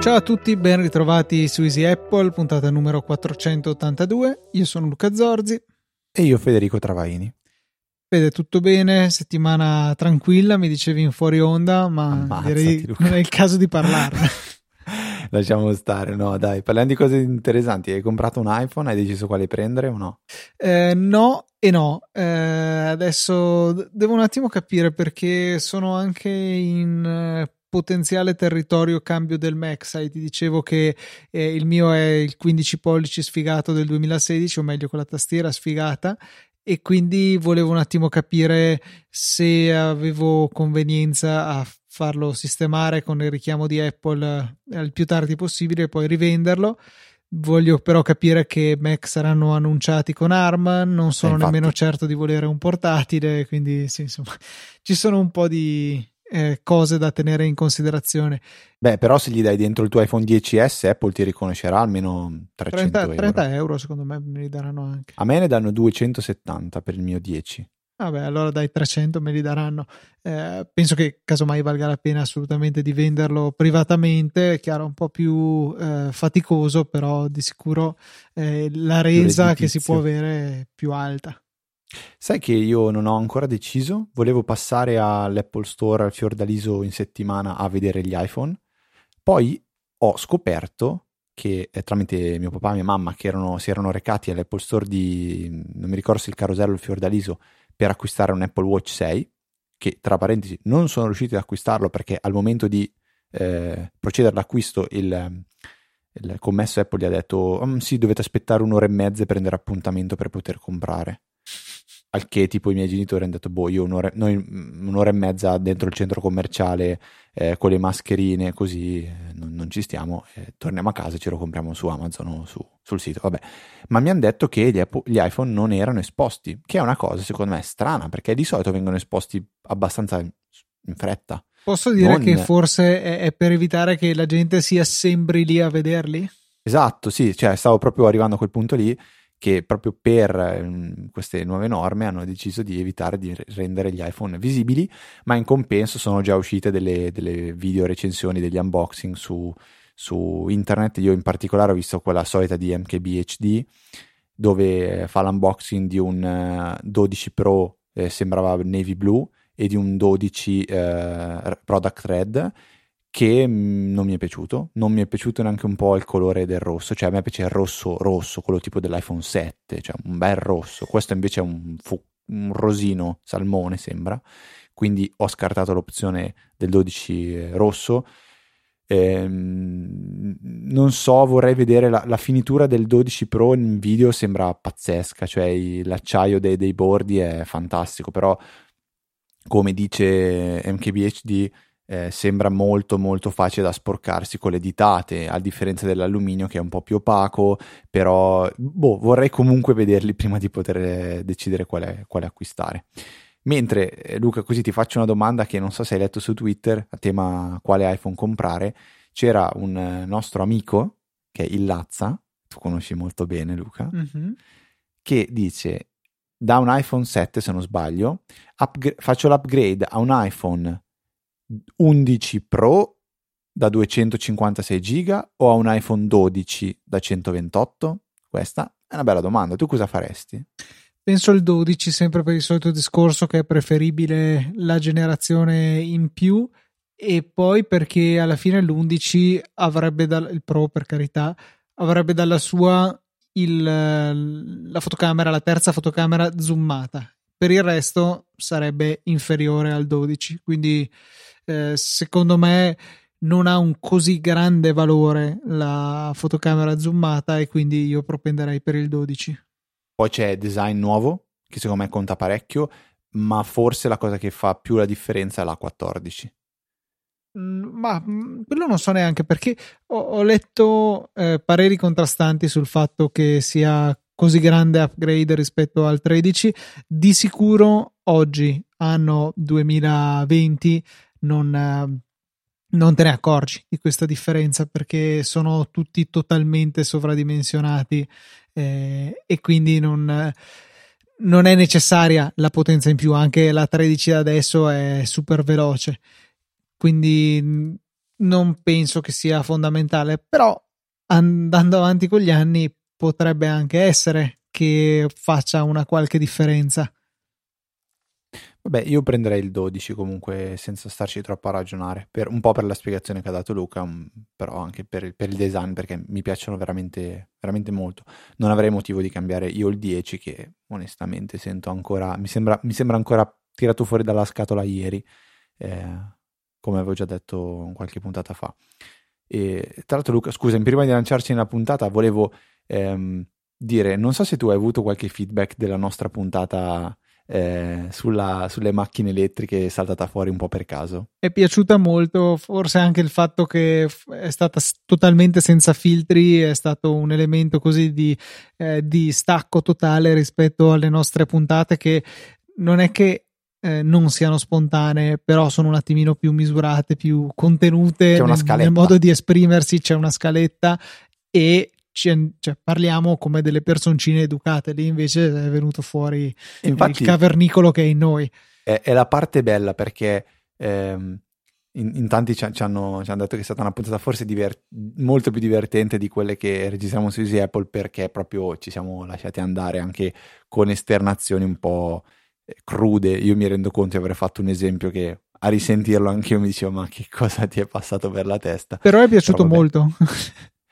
Ciao a tutti, ben ritrovati su Easy Apple, puntata numero 482. Io sono Luca Zorzi. E io Federico Travaini. Fede, tutto bene? Settimana tranquilla, mi dicevi in fuori onda, ma ammazzati, direi Luca, non è il caso di parlarne. Lasciamo stare, no dai, parliamo di cose interessanti. Hai comprato un iPhone, hai deciso quale prendere o no? No, adesso devo un attimo capire perché sono anche in potenziale territorio cambio del Mac. Sai, ti dicevo che il mio è il 15 pollici sfigato del 2016, o meglio con la tastiera sfigata, e quindi volevo un attimo capire se avevo convenienza a farlo sistemare con il richiamo di Apple il più tardi possibile e poi rivenderlo. Voglio però capire che Mac saranno annunciati con ARM, non sono nemmeno certo di volere un portatile, quindi sì, insomma ci sono un po' di cose da tenere in considerazione. Beh, però se gli dai dentro il tuo iPhone XS, Apple ti riconoscerà almeno 30 euro secondo me me li daranno. Anche a me ne danno 270 per il mio 10. Vabbè, allora dai 300 me li daranno. Penso che casomai valga la pena assolutamente di venderlo privatamente. È chiaro, un po' più faticoso, però di sicuro la resa che si può avere è più alta. Sai che io non ho ancora deciso, volevo passare all'Apple Store al Fiordaliso in settimana a vedere gli iPhone, poi ho scoperto che tramite mio papà e mia mamma che si erano recati all'Apple Store di, non mi ricordo se il Carosello o il Fiordaliso, per acquistare un Apple Watch 6, che tra parentesi non sono riusciti ad acquistarlo perché al momento di procedere all'acquisto il commesso Apple gli ha detto sì, dovete aspettare un'ora e mezza e prendere appuntamento per poter comprare. Al che tipo i miei genitori hanno detto boh, io un'ora e mezza dentro il centro commerciale con le mascherine così non ci stiamo, torniamo a casa e ce lo compriamo su Amazon o sul sito, vabbè. Ma mi hanno detto che gli iPhone non erano esposti, che è una cosa secondo me strana perché di solito vengono esposti abbastanza in fretta. Posso dire che forse è per evitare che la gente si assembri lì a vederli? Esatto, sì, cioè stavo proprio arrivando a quel punto lì, che proprio per queste nuove norme hanno deciso di evitare di rendere gli iPhone visibili, ma in compenso sono già uscite delle video recensioni, degli unboxing su internet. Io in particolare ho visto quella solita di MKBHD dove fa l'unboxing di un 12 Pro, sembrava navy blue, e di un 12 product red, che non mi è piaciuto neanche un po' il colore del rosso. Cioè a me piace il rosso, quello tipo dell'iPhone 7, cioè un bel rosso. Questo invece è un rosino salmone sembra, quindi ho scartato l'opzione del 12 rosso. Non so, vorrei vedere la finitura del 12 Pro in video, sembra pazzesca, cioè l'acciaio dei bordi è fantastico, però come dice MKBHD sembra molto molto facile da sporcarsi con le ditate, a differenza dell'alluminio che è un po' più opaco. Però vorrei comunque vederli prima di poter decidere quale acquistare. Mentre Luca, così ti faccio una domanda che non so se hai letto su Twitter a tema quale iPhone comprare. C'era un nostro amico che è il Lazza, tu conosci molto bene Luca, mm-hmm, che dice da un iPhone 7 se non sbaglio faccio l'upgrade a un iPhone 11 Pro da 256 giga o a un iPhone 12 da 128? Questa è una bella domanda. Tu cosa faresti? Penso il 12, sempre per il solito discorso che è preferibile la generazione in più, e poi perché alla fine l'11 avrebbe il Pro, per carità, avrebbe dalla sua la fotocamera, la terza fotocamera zoomata. Per il resto sarebbe inferiore al 12, quindi secondo me non ha un così grande valore la fotocamera zoomata, e quindi io propenderei per il 12. Poi c'è design nuovo che secondo me conta parecchio, ma forse la cosa che fa più la differenza è la 14. Ma quello non so neanche, perché ho letto pareri contrastanti sul fatto che sia così grande upgrade rispetto al 13. Di sicuro oggi, anno 2020, non non te ne accorgi di questa differenza, perché sono tutti totalmente sovradimensionati, e quindi non è necessaria la potenza in più. Anche la 13 adesso è super veloce, quindi non penso che sia fondamentale, però andando avanti con gli anni potrebbe anche essere che faccia una qualche differenza. Vabbè, io prenderei il 12 comunque, senza starci troppo a ragionare, un po' per la spiegazione che ha dato Luca, però anche per il design, perché mi piacciono veramente, veramente molto. Non avrei motivo di cambiare io il 10, che onestamente sento ancora, mi sembra ancora tirato fuori dalla scatola ieri, come avevo già detto qualche puntata fa. E, tra l'altro, Luca, scusami, prima di lanciarci nella puntata volevo dire, non so se tu hai avuto qualche feedback della nostra puntata sulle macchine elettriche saltata fuori un po' per caso. È piaciuta molto, forse anche il fatto che è stata totalmente senza filtri è stato un elemento così di stacco totale rispetto alle nostre puntate, che non è che non siano spontanee, però sono un attimino più misurate, più contenute nel modo di esprimersi. C'è una scaletta e parliamo come delle personcine educate. Lì invece è venuto fuori, infatti, il cavernicolo che è in noi. È la parte bella, perché in tanti ci hanno detto che è stata una puntata forse molto più divertente di quelle che registriamo su Easy Apple, perché proprio ci siamo lasciati andare anche con esternazioni un po' crude. Io mi rendo conto di aver fatto un esempio che, a risentirlo, anche io mi dicevo: ma che cosa ti è passato per la testa? Però è piaciuto molto.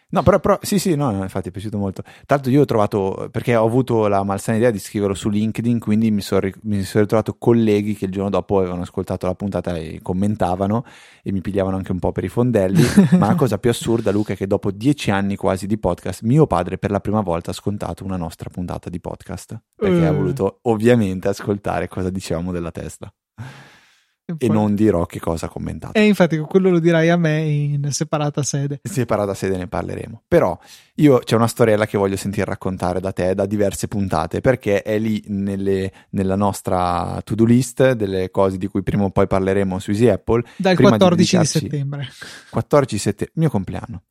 No, però sì, no, infatti è piaciuto molto. Tanto io ho trovato, perché ho avuto la malsana idea di scriverlo su LinkedIn, quindi mi sono ritrovato colleghi che il giorno dopo avevano ascoltato la puntata e commentavano e mi pigliavano anche un po' per i fondelli. Ma la cosa più assurda, Luca, è che dopo 10 anni quasi di podcast, mio padre per la prima volta ha ascoltato una nostra puntata di podcast, perché ha voluto ovviamente ascoltare cosa dicevamo della testa. E non dirò che cosa ha commentato, e infatti quello lo dirai a me in separata sede, ne parleremo. Però c'è una storiella che voglio sentire raccontare da te da diverse puntate, perché è lì nella nostra to do list delle cose di cui prima o poi parleremo su Easy Apple. Dal 14 settembre, mio compleanno.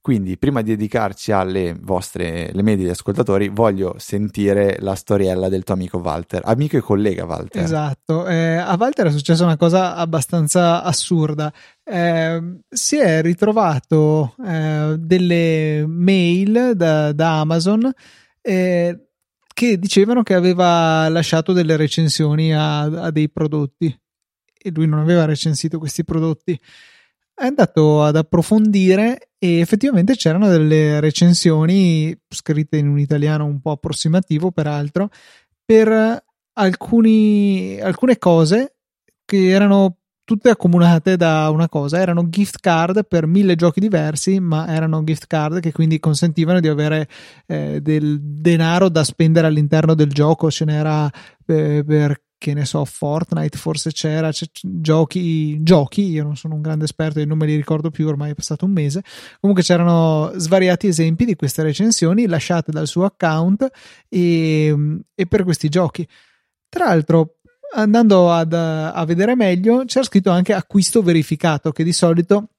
Quindi prima di dedicarci alle vostre, le medie degli ascoltatori, voglio sentire la storiella del tuo amico Walter, amico e collega Walter. Esatto, a Walter è successa una cosa abbastanza assurda. Si è ritrovato delle mail da Amazon che dicevano che aveva lasciato delle recensioni a dei prodotti, e lui non aveva recensito questi prodotti. È andato ad approfondire e effettivamente c'erano delle recensioni scritte in un italiano un po' approssimativo, peraltro, per alcune cose che erano tutte accomunate da una cosa. Erano gift card per 1000 giochi diversi, ma erano gift card che quindi consentivano di avere del denaro da spendere all'interno del gioco. Ce n'era per, che ne so, Fortnite forse c'era giochi, io non sono un grande esperto e non me li ricordo più, ormai è passato un mese. Comunque c'erano svariati esempi di queste recensioni lasciate dal suo account e per questi giochi. Tra l'altro, andando a vedere meglio, c'era scritto anche acquisto verificato, che di solito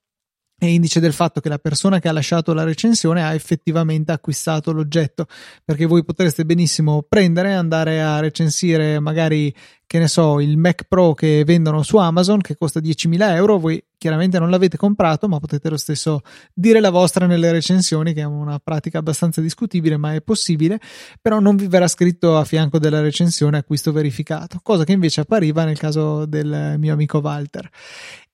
è indice del fatto che la persona che ha lasciato la recensione ha effettivamente acquistato l'oggetto, perché voi potreste benissimo prendere, andare a recensire magari, che ne so, il Mac Pro che vendono su Amazon che costa 10.000 euro. Voi chiaramente non l'avete comprato, ma potete lo stesso dire la vostra nelle recensioni, che è una pratica abbastanza discutibile, ma è possibile. Però non vi verrà scritto a fianco della recensione acquisto verificato, cosa che invece appariva nel caso del mio amico Walter.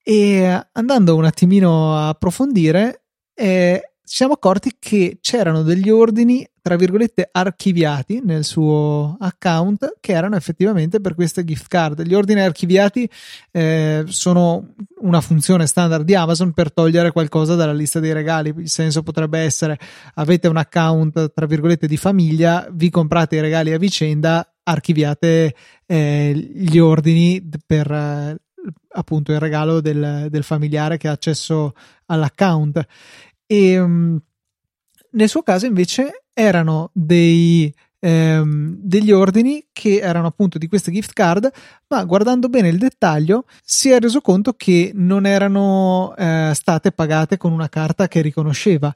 E andando un attimino a approfondire, ci siamo accorti che c'erano degli ordini, tra virgolette, archiviati nel suo account, che erano effettivamente per queste gift card. Gli ordini archiviati sono una funzione standard di Amazon per togliere qualcosa dalla lista dei regali. Il senso potrebbe essere: avete un account, tra virgolette, di famiglia, vi comprate i regali a vicenda, archiviate gli ordini per appunto il regalo del familiare che ha accesso all'account. E nel suo caso invece erano dei degli ordini che erano appunto di queste gift card, ma guardando bene il dettaglio si è reso conto che non erano state pagate con una carta che riconosceva.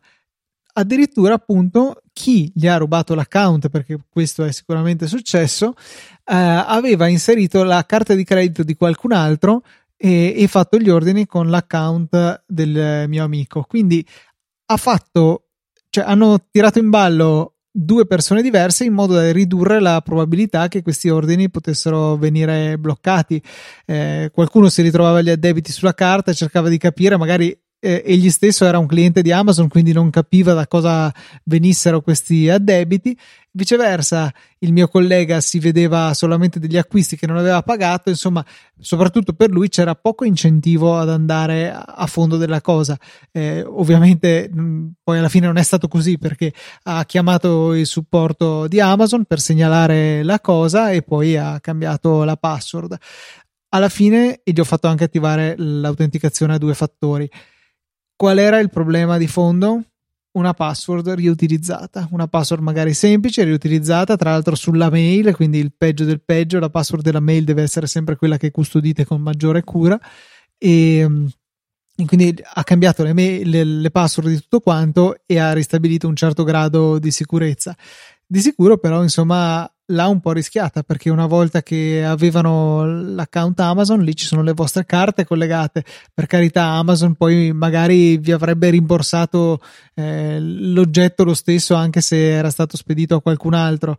Addirittura appunto chi gli ha rubato l'account, perché questo è sicuramente successo, aveva inserito la carta di credito di qualcun altro e fatto gli ordini con l'account del mio amico. Quindi hanno tirato in ballo due persone diverse in modo da ridurre la probabilità che questi ordini potessero venire bloccati. Qualcuno si ritrovava gli addebiti sulla carta, cercava di capire, magari egli stesso era un cliente di Amazon, quindi non capiva da cosa venissero questi addebiti. Viceversa, il mio collega si vedeva solamente degli acquisti che non aveva pagato. Insomma, soprattutto per lui c'era poco incentivo ad andare a fondo della cosa. Ovviamente poi alla fine non è stato così, perché ha chiamato il supporto di Amazon per segnalare la cosa e poi ha cambiato la password alla fine, e gli ho fatto anche attivare l'autenticazione a due fattori. Qual era il problema di fondo? Una password riutilizzata, una password magari semplice, riutilizzata tra l'altro sulla mail, quindi il peggio del peggio, la password della mail deve essere sempre quella che custodite con maggiore cura, e quindi ha cambiato le password di tutto quanto e ha ristabilito un certo grado di sicurezza. Di sicuro però, insomma, l'ha un po' rischiata, perché una volta che avevano l'account Amazon, lì ci sono le vostre carte collegate. Per carità, Amazon poi magari vi avrebbe rimborsato l'oggetto lo stesso anche se era stato spedito a qualcun altro,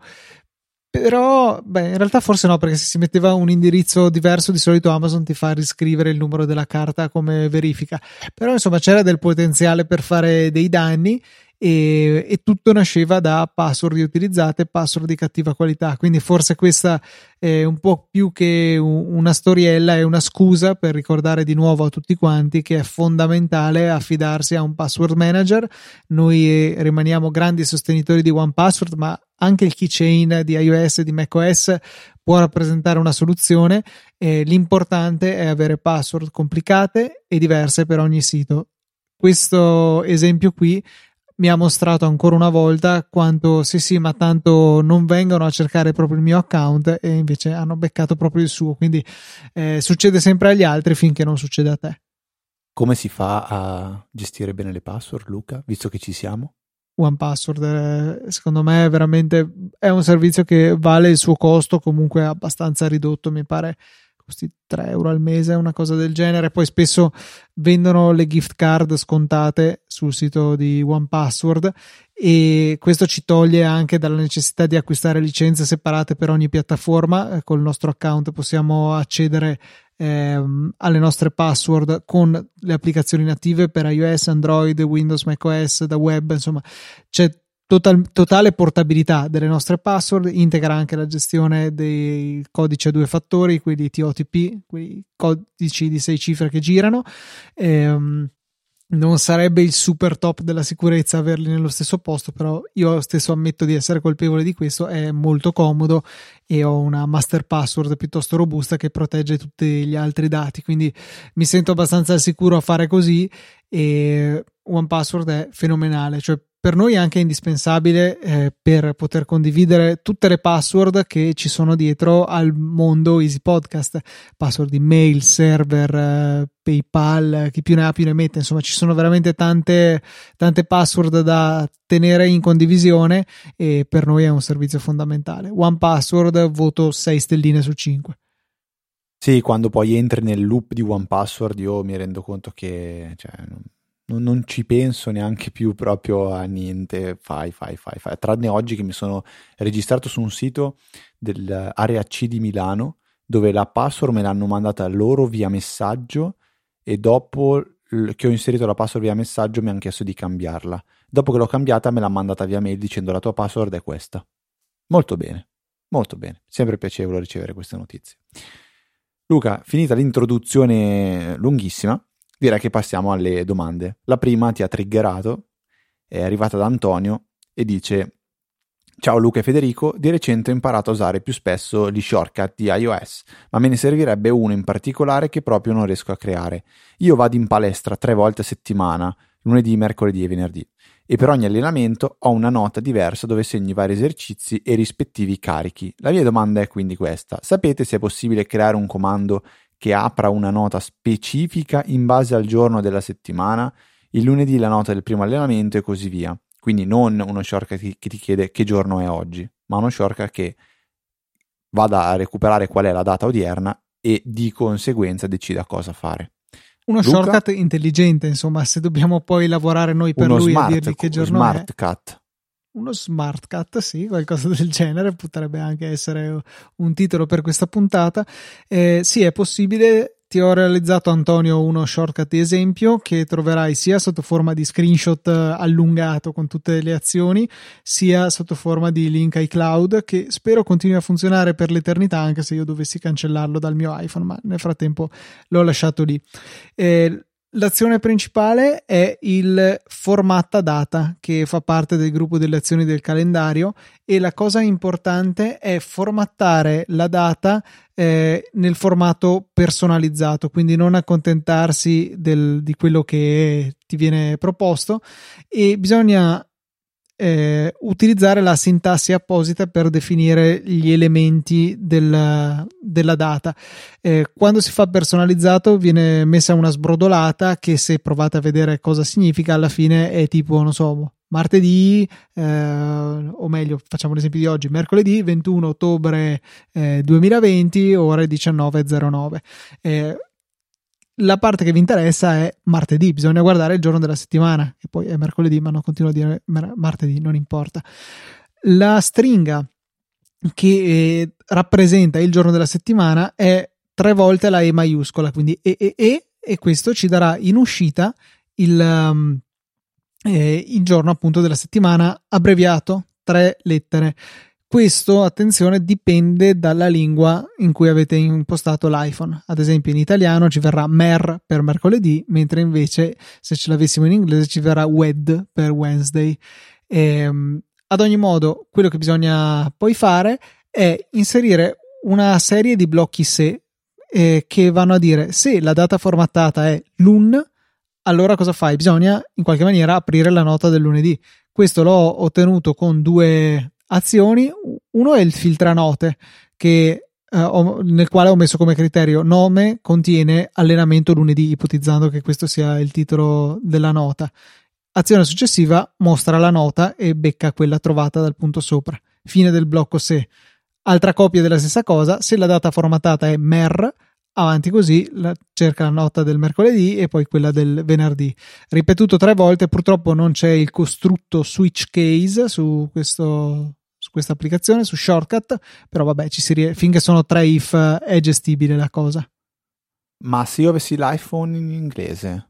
però in realtà forse no, perché se si metteva un indirizzo diverso di solito Amazon ti fa riscrivere il numero della carta come verifica. Però insomma c'era del potenziale per fare dei danni. E tutto nasceva da password riutilizzate, password di cattiva qualità. Quindi forse questa è un po' più che una storiella, è una scusa per ricordare di nuovo a tutti quanti che è fondamentale affidarsi a un password manager. Noi rimaniamo grandi sostenitori di 1Password, ma anche il keychain di iOS e di macOS può rappresentare una soluzione. L'importante è avere password complicate e diverse per ogni sito. Questo esempio qui mi ha mostrato ancora una volta quanto sì, ma tanto non vengono a cercare proprio il mio account, e invece hanno beccato proprio il suo. Quindi succede sempre agli altri finché non succede a te. Come si fa a gestire bene le password, Luca, visto che ci siamo? 1Password secondo me è un servizio che vale il suo costo, comunque abbastanza ridotto, mi pare costi 3 euro al mese, una cosa del genere. Poi spesso vendono le gift card scontate sul sito di 1Password, e questo ci toglie anche dalla necessità di acquistare licenze separate per ogni piattaforma. Col nostro account possiamo accedere alle nostre password con le applicazioni native per iOS, Android, Windows, macOS, da web. Insomma, c'è totale portabilità delle nostre password. Integra anche la gestione dei codici a due fattori, quelli TOTP, quei codici di 6 cifre che girano. Non sarebbe il super top della sicurezza averli nello stesso posto, però io stesso ammetto di essere colpevole di questo. È molto comodo e ho una master password piuttosto robusta che protegge tutti gli altri dati, quindi mi sento abbastanza al sicuro a fare così. E 1Password è fenomenale, cioè per noi è anche indispensabile per poter condividere tutte le password che ci sono dietro al mondo EasyPodcast. Password di mail, server, PayPal, chi più ne ha più ne mette. Insomma, ci sono veramente tante password da tenere in condivisione, e per noi è un servizio fondamentale. 1Password, voto 6 stelline su 5. Sì, quando poi entri nel loop di 1Password io mi rendo conto che non ci penso neanche più proprio a niente. Fai, tranne oggi che mi sono registrato su un sito dell'area C di Milano, dove la password me l'hanno mandata loro via messaggio, e dopo che ho inserito la password via messaggio mi hanno chiesto di cambiarla. Dopo che l'ho cambiata me l'hanno mandata via mail dicendo: la tua password è questa. Molto bene, sempre piacevole ricevere queste notizie. Luca, finita l'introduzione lunghissima, direi che passiamo alle domande. La prima ti ha triggerato, è arrivata da Antonio e dice: ciao Luca e Federico, di recente ho imparato a usare più spesso gli shortcut di iOS, ma me ne servirebbe uno in particolare che proprio non riesco a creare. Io vado in palestra 3 volte a settimana, lunedì, mercoledì e venerdì, e per ogni allenamento ho una nota diversa dove segno i vari esercizi e i rispettivi carichi. La mia domanda è quindi questa: sapete se è possibile creare un comando che apra una nota specifica in base al giorno della settimana? Il lunedì la nota del primo allenamento e così via. Quindi non uno shortcut che ti chiede che giorno è oggi, ma uno shortcut che vada a recuperare qual è la data odierna e di conseguenza decida cosa fare. Uno shortcut intelligente, insomma, se dobbiamo poi lavorare noi per lui e dirgli che giorno è. Uno smart cut, sì, qualcosa del genere, potrebbe anche essere un titolo per questa puntata. Sì, è possibile. Ti ho realizzato, Antonio, uno shortcut di esempio che troverai sia sotto forma di screenshot allungato con tutte le azioni, sia sotto forma di link iCloud, che spero continui a funzionare per l'eternità anche se io dovessi cancellarlo dal mio iPhone, ma nel frattempo l'ho lasciato lì. L'azione principale è il formatta data, che fa parte del gruppo delle azioni del calendario, e la cosa importante è formattare la data nel formato personalizzato, quindi non accontentarsi di quello che ti viene proposto, e bisogna utilizzare la sintassi apposita per definire gli elementi della data. Quando si fa personalizzato viene messa una sbrodolata che, se provate a vedere cosa significa, alla fine è tipo, non so, martedì, o meglio, facciamo l'esempio di oggi, mercoledì 21 ottobre 2020 ore 19.09. La parte che vi interessa è martedì, bisogna guardare il giorno della settimana, che poi è mercoledì, ma non continuo a dire martedì, non importa. La stringa che rappresenta il giorno della settimana è 3 volte la E maiuscola, quindi E, e questo ci darà in uscita il giorno appunto della settimana abbreviato, 3 lettere. Questo, attenzione, dipende dalla lingua in cui avete impostato l'iPhone. Ad esempio in italiano ci verrà mer per mercoledì, mentre invece se ce l'avessimo in inglese ci verrà wed per Wednesday. Ad ogni modo, quello che bisogna poi fare è inserire una serie di blocchi se che vanno a dire: se la data formattata è lun, allora cosa fai? Bisogna in qualche maniera aprire la nota del lunedì. Questo l'ho ottenuto con 2 azioni. Uno è il filtranote, che nel quale ho messo come criterio nome contiene allenamento lunedì, ipotizzando che questo sia il titolo della nota. Azione successiva mostra la nota e becca quella trovata dal punto sopra. Fine del blocco se. Altra copia della stessa cosa: se la data formattata è mer, avanti così, cerca la nota del mercoledì e poi quella del venerdì. Ripetuto 3 volte. Purtroppo non c'è il costrutto switch case su questa applicazione, su Shortcut, però vabbè, finché sono 3 if è gestibile la cosa. Ma se io avessi l'iPhone in inglese,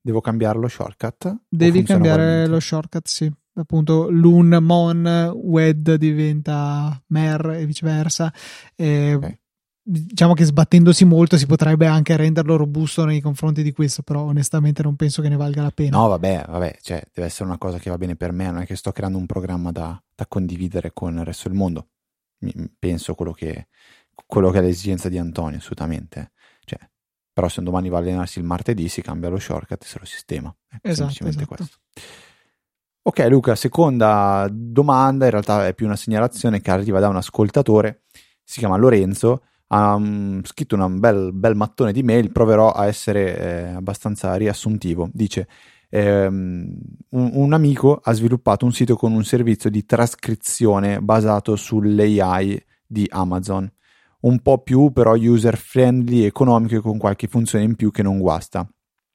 devo cambiare lo shortcut? Devi cambiare lo shortcut, sì. Appunto l'un, mon, wed diventa mer e viceversa. Okay. Diciamo che sbattendosi molto si potrebbe anche renderlo robusto nei confronti di questo, però onestamente non penso che ne valga la pena. No, vabbè, cioè deve essere una cosa che va bene per me, non è che sto creando un programma da condividere con il resto del mondo. Penso quello che è l'esigenza di Antonio, assolutamente. Cioè, però se un domani va a allenarsi il martedì, si cambia lo shortcut e se lo sistema. Ecco, esatto. Questo. Ok, Luca, seconda domanda, in realtà è più una segnalazione che arriva da un ascoltatore, si chiama Lorenzo. Ha scritto un bel mattone di mail, proverò a essere abbastanza riassuntivo. Dice: un amico ha sviluppato un sito con un servizio di trascrizione basato sull'AI di Amazon, un po' più però user friendly, economico e con qualche funzione in più che non guasta.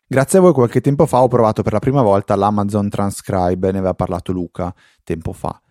Grazie a voi qualche tempo fa ho provato per la prima volta l'Amazon Transcribe, ne aveva parlato Luca tempo fa.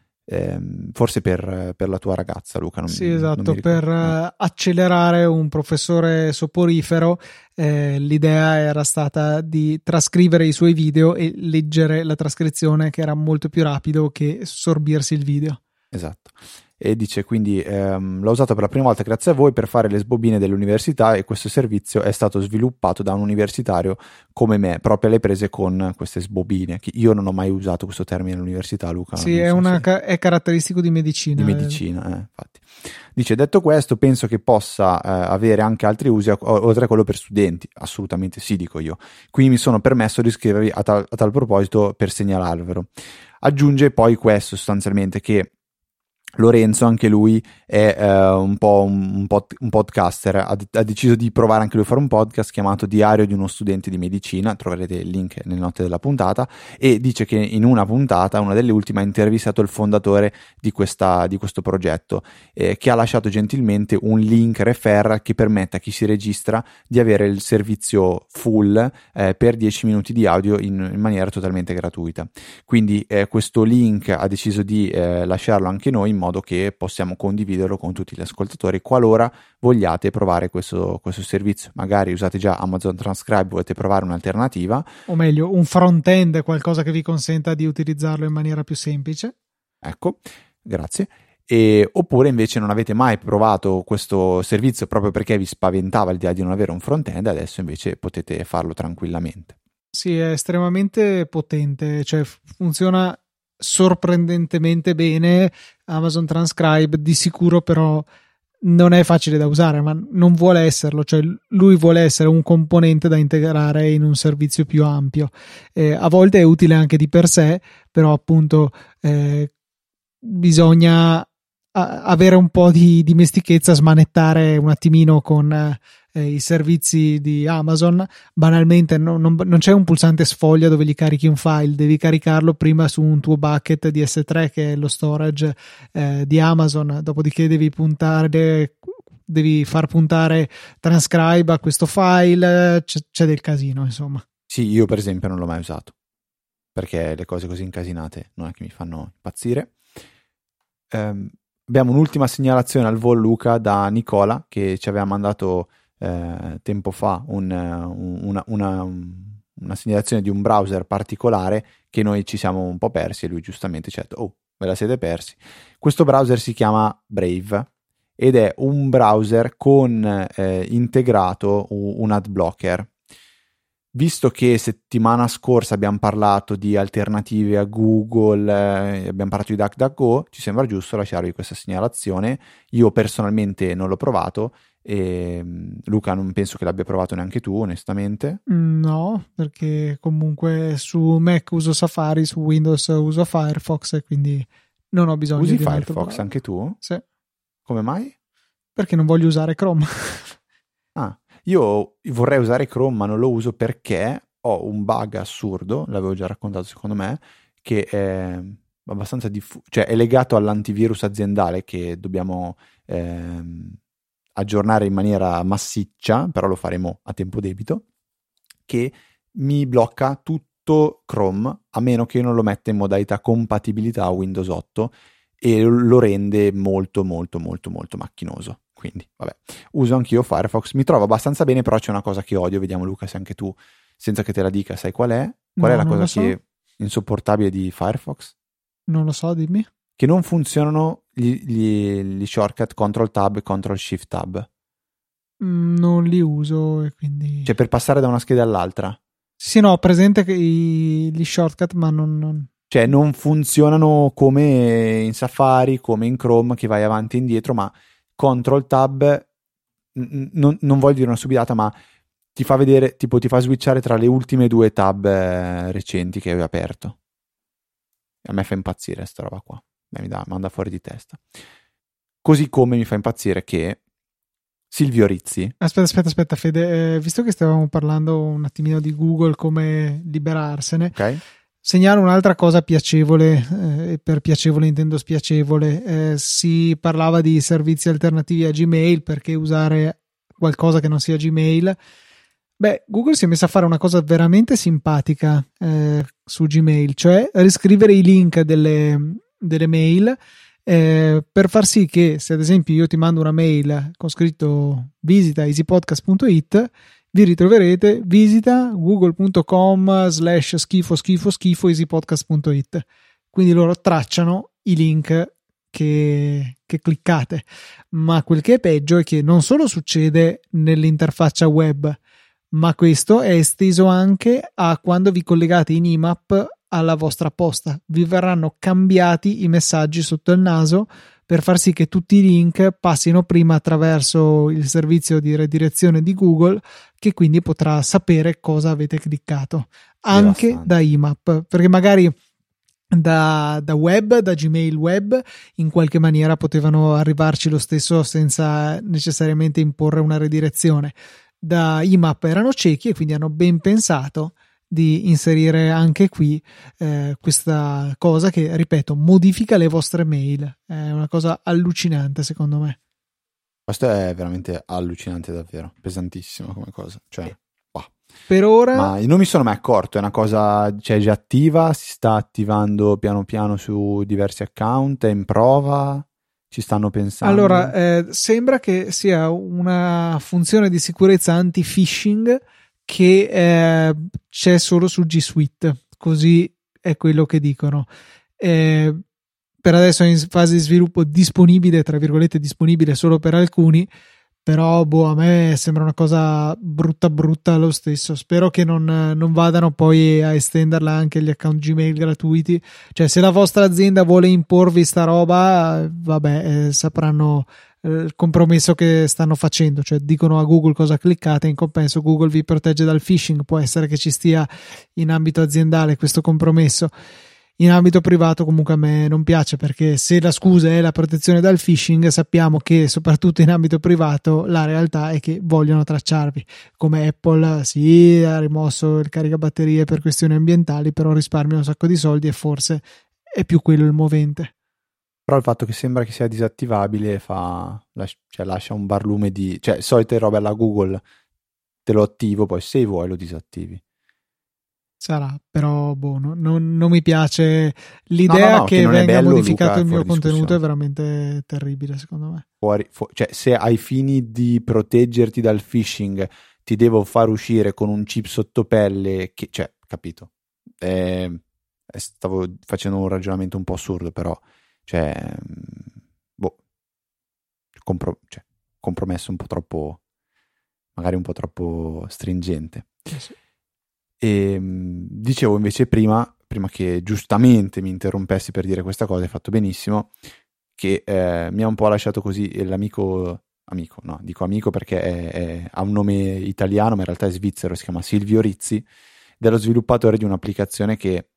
Forse per la tua ragazza, Luca, sì, esatto, per accelerare un professore soporifero. L'idea era stata di trascrivere i suoi video e leggere la trascrizione, che era molto più rapido che sorbirsi il video. Esatto. E dice quindi: l'ho usato per la prima volta grazie a voi per fare le sbobine dell'università, e questo servizio è stato sviluppato da un universitario come me, proprio alle prese con queste sbobine, che io non ho mai usato questo termine all'università, Luca. Sì, è caratteristico di medicina. Di medicina, infatti. Dice: detto questo, penso che possa avere anche altri usi oltre a quello per studenti. Assolutamente sì, dico io. Quindi mi sono permesso di scrivervi a tal proposito per segnalarvelo. Aggiunge poi questo sostanzialmente, che Lorenzo, anche lui, è un podcaster, ha deciso di provare anche lui a fare un podcast chiamato Diario di uno studente di medicina, troverete il link nelle note della puntata, e dice che in una puntata, una delle ultime, ha intervistato il fondatore di questo progetto, che ha lasciato gentilmente un link referral che permette a chi si registra di avere il servizio full per 10 minuti di audio in maniera totalmente gratuita. Quindi questo link ha deciso di lasciarlo anche noi, in modo che possiamo condividerlo con tutti gli ascoltatori. Qualora vogliate provare questo servizio, magari usate già Amazon Transcribe, volete provare un'alternativa, o meglio un front-end, qualcosa che vi consenta di utilizzarlo in maniera più semplice, ecco, grazie. Oppure invece non avete mai provato questo servizio proprio perché vi spaventava l'idea di non avere un front-end, adesso invece potete farlo tranquillamente. Sì, è estremamente potente, cioè funziona sorprendentemente bene Amazon Transcribe, di sicuro però non è facile da usare, ma non vuole esserlo, cioè lui vuole essere un componente da integrare in un servizio più ampio. A volte è utile anche di per sé, però appunto bisogna avere un po' di dimestichezza, smanettare un attimino con i servizi di Amazon. Banalmente non c'è un pulsante sfoglia dove gli carichi un file, devi caricarlo prima su un tuo bucket DS3, che è lo storage di Amazon, dopodiché devi far puntare Transcribe a questo file, c'è del casino, insomma. Sì, io per esempio non l'ho mai usato, perché le cose così incasinate non è che mi fanno impazzire. Abbiamo un'ultima segnalazione al volo, Luca, da Nicola, che ci aveva mandato tempo fa una segnalazione di un browser particolare che noi ci siamo un po' persi, e lui giustamente ci ha detto: oh, ve la siete persi. Questo browser si chiama Brave ed è un browser con integrato un ad blocker. Visto che settimana scorsa abbiamo parlato di alternative a Google, abbiamo parlato di DuckDuckGo, ci sembra giusto lasciarvi questa segnalazione. Io personalmente non l'ho provato, e Luca non penso che l'abbia provato neanche tu, onestamente. No, perché comunque su Mac uso Safari, su Windows uso Firefox, e quindi non ho bisogno di Firefox, un altro. Anche tu? Sì. Come mai? Perché non voglio usare Chrome. Ah. Io vorrei usare Chrome, ma non lo uso perché ho un bug assurdo, l'avevo già raccontato secondo me, che è abbastanza cioè è legato all'antivirus aziendale che dobbiamo aggiornare in maniera massiccia, però lo faremo a tempo debito, che mi blocca tutto Chrome, a meno che non lo metta in modalità compatibilità a Windows 8, e lo rende molto molto molto molto macchinoso. Quindi vabbè, uso anch'io Firefox, mi trovo abbastanza bene, però c'è una cosa che odio, vediamo Luca se anche tu, senza che te la dica, sai qual è? Qual è la cosa che è insopportabile di Firefox? Non lo so, dimmi. Che non funzionano gli shortcut Ctrl Tab e Ctrl Shift Tab. Non li uso, e quindi... Cioè per passare da una scheda all'altra? Sì, no, ho presente gli shortcut, ma non... Cioè non funzionano come in Safari, come in Chrome, che vai avanti e indietro, ma... Control Tab non voglio dire una subidata, ma ti fa vedere, tipo ti fa switchare tra le ultime due tab recenti che avevi aperto. A me fa impazzire sta roba qua, manda fuori di testa. Così come mi fa impazzire che Silvio Rizzi... Aspetta Fede, visto che stavamo parlando un attimino di Google, come liberarsene, ok? Segnalo un'altra cosa piacevole, per piacevole intendo spiacevole. Si parlava di servizi alternativi a Gmail, perché usare qualcosa che non sia Gmail. Beh, Google si è messa a fare una cosa veramente simpatica su Gmail, cioè riscrivere i link delle mail per far sì che, se ad esempio io ti mando una mail con scritto visita easypodcast.it, vi ritroverete visita google.com/schifo easypodcast.it. Quindi loro tracciano i link che cliccate, ma quel che è peggio è che non solo succede nell'interfaccia web, ma questo è esteso anche a quando vi collegate in IMAP alla vostra posta. Vi verranno cambiati i messaggi sotto il naso per far sì che tutti i link passino prima attraverso il servizio di redirezione di Google, che quindi potrà sapere cosa avete cliccato anche da IMAP, perché magari da web, da Gmail web, in qualche maniera potevano arrivarci lo stesso senza necessariamente imporre una redirezione. Da IMAP erano ciechi e quindi hanno ben pensato di inserire anche qui questa cosa che, ripeto, modifica le vostre mail. È una cosa allucinante, secondo me. Questo è veramente allucinante, davvero pesantissimo come cosa, cioè bah. Per ora ma non mi sono mai accorto, è una cosa, cioè, già attiva, si sta attivando piano piano su diversi account, è in prova, ci stanno pensando. Allora sembra che sia una funzione di sicurezza anti-phishing che c'è solo su G Suite, così è quello che dicono. Per adesso è in fase di sviluppo, disponibile, tra virgolette disponibile solo per alcuni, però boh, a me sembra una cosa brutta brutta lo stesso. Spero che non vadano poi a estenderla anche agli account Gmail gratuiti, cioè se la vostra azienda vuole imporvi sta roba, vabbè, sapranno il compromesso che stanno facendo, cioè dicono a Google cosa cliccate, in compenso Google vi protegge dal phishing. Può essere che ci stia in ambito aziendale questo compromesso, in ambito privato comunque a me non piace, perché se la scusa è la protezione dal phishing, sappiamo che soprattutto in ambito privato la realtà è che vogliono tracciarvi, come Apple ha rimosso il caricabatterie per questioni ambientali, però risparmia un sacco di soldi e forse è più quello il movente. Però il fatto che sembra che sia disattivabile lascia un barlume di... Cioè, solite robe alla Google, te lo attivo, poi se vuoi lo disattivi. Sarà, però boh, non mi piace l'idea no, che venga bello, modificato Luca, il mio contenuto, è veramente terribile secondo me. Cioè, se ai fini di proteggerti dal phishing ti devo far uscire con un chip sottopelle, che, cioè, capito? Stavo facendo un ragionamento un po' assurdo, però... Cioè, boh, compromesso un po' troppo, magari un po' troppo stringente. Sì. E dicevo invece prima che giustamente mi interrompessi per dire questa cosa, hai fatto benissimo, che mi ha un po' lasciato così amico perché ha un nome italiano, ma in realtà è svizzero, si chiama Silvio Rizzi, dello sviluppatore di un'applicazione che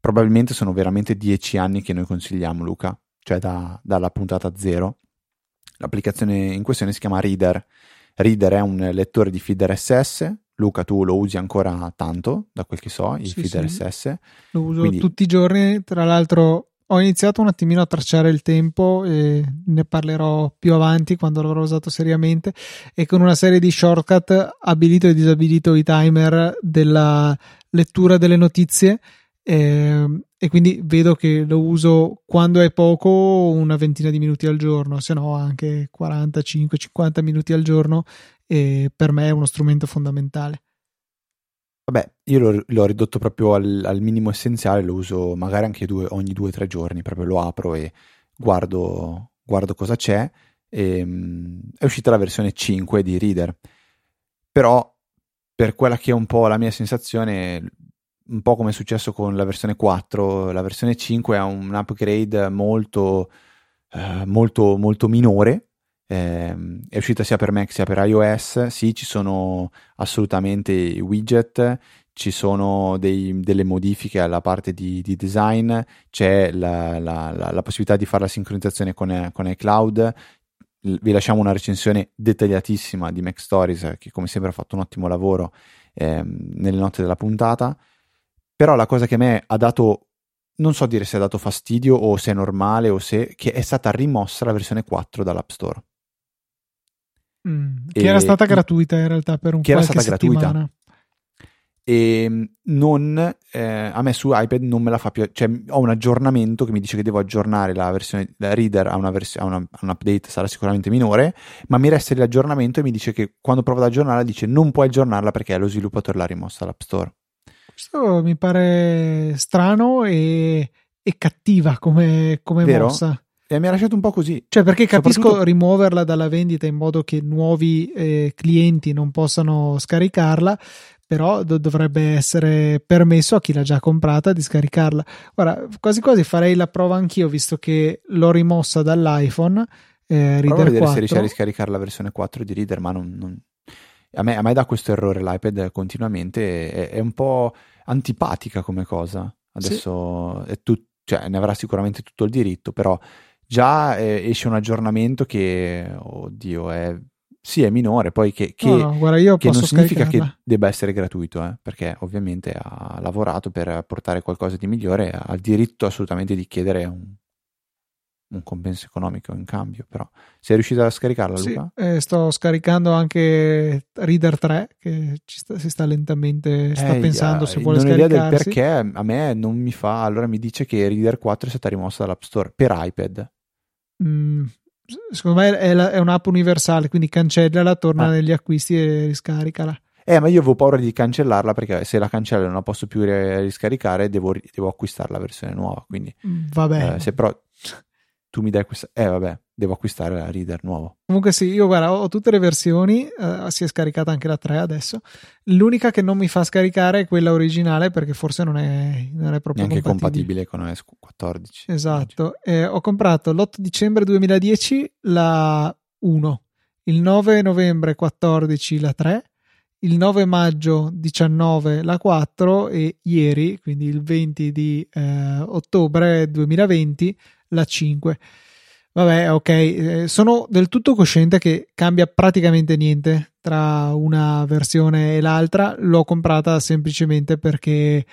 probabilmente sono veramente 10 anni che noi consigliamo, Luca, cioè dalla puntata 0. L'applicazione in questione si chiama Reader. Reader è un lettore di feed RSS. Luca, tu lo usi ancora tanto, da quel che so, il feed RSS. Lo uso tutti i giorni, tra l'altro ho iniziato un attimino a tracciare il tempo e ne parlerò più avanti quando l'avrò usato seriamente, e con una serie di shortcut abilito e disabilito i timer della lettura delle notizie. E quindi vedo che lo uso quando è poco una ventina di minuti al giorno, se no anche 45-50 minuti al giorno, e per me è uno strumento fondamentale. Vabbè, io l'ho ridotto proprio al minimo essenziale, lo uso magari anche ogni 2-3 giorni, proprio lo apro e guardo cosa c'è. È uscita la versione 5 di Reader, però per quella che è un po' la mia sensazione, un po' come è successo con la versione 4, la versione 5 ha un upgrade molto molto molto minore. È uscita sia per Mac sia per iOS. Sì, ci sono assolutamente i widget, ci sono delle modifiche alla parte di design, c'è la possibilità di fare la sincronizzazione con iCloud. Vi lasciamo una recensione dettagliatissima di Mac Stories, che come sempre ha fatto un ottimo lavoro nelle note della puntata. Però la cosa che a me ha dato, non so dire se ha dato fastidio o se è normale o se, che è stata rimossa la versione 4 dall'App Store. Che era stata gratuita in realtà per un po' di settimana. E a me su iPad non me la fa più, cioè ho un aggiornamento che mi dice che devo aggiornare la versione, la Reader ha un update, sarà sicuramente minore, ma mi resta l'aggiornamento e mi dice che quando provo ad aggiornarla dice non puoi aggiornarla perché lo sviluppatore l'ha rimossa dall'App Store. Questo mi pare strano e cattiva come mossa. E mi ha lasciato un po' così. Cioè, perché capisco rimuoverla dalla vendita in modo che nuovi clienti non possano scaricarla, però dovrebbe essere permesso a chi l'ha già comprata di scaricarla. Guarda, quasi quasi farei la prova anch'io, visto che l'ho rimossa dall'iPhone. Prova a vedere 4. Se riesci a riscaricare la versione 4 di Reader, ma non... A me dà questo errore l'iPad continuamente, è un po' antipatica come cosa. Adesso sì. Cioè, ne avrà sicuramente tutto il diritto, però già esce un aggiornamento che, oddio, è minore, poi che non significa che debba essere gratuito, perché ovviamente ha lavorato per portare qualcosa di migliore, ha il diritto assolutamente di chiedere un compenso economico in cambio. Però sei riuscito a scaricarla, Luca? Sì, sto scaricando anche Reader 3 che si sta lentamente pensando se vuole scaricarsi. Non ho idea del perché, a me non mi fa. Allora mi dice che Reader 4 è stata rimossa dall'App Store per iPad. Secondo me è un'app universale, quindi cancellala, torna negli acquisti e riscaricala. Ma io avevo paura di cancellarla, perché se la cancello non la posso più riscaricare, devo acquistare la versione nuova, quindi vabbè. Se però tu mi dai questa, devo acquistare la Reader nuova. Comunque sì, io guarda, ho tutte le versioni, si è scaricata anche la 3 adesso. L'unica che non mi fa scaricare è quella originale, perché forse non è proprio neanche compatibile con iOS 14. Esatto. Ho comprato l'8 dicembre 2010 la 1, il 9 novembre 14 la 3, il 9 maggio 19 la 4 e ieri, quindi il 20 di ottobre 2020, la 5. Vabbè, ok, sono del tutto cosciente che cambia praticamente niente tra una versione e l'altra. L'ho comprata semplicemente perché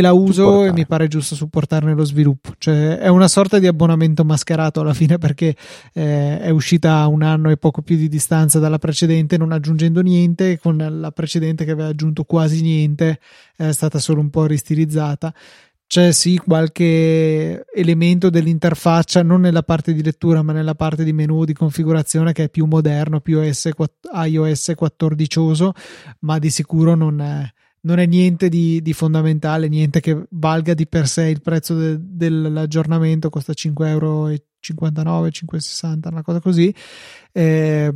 la uso supportare. E mi pare giusto supportarne lo sviluppo, cioè è una sorta di abbonamento mascherato alla fine, perché è uscita a un anno e poco più di distanza dalla precedente, non aggiungendo niente, con la precedente che aveva aggiunto quasi niente, è stata solo un po' ristilizzata. C'è sì qualche elemento dell'interfaccia, non nella parte di lettura ma nella parte di menu, di configurazione, che è più moderno, più iOS 14oso, ma di sicuro non è niente di fondamentale, niente che valga di per sé. Il prezzo dell'aggiornamento costa 5,59€, 5,60€, una cosa così, però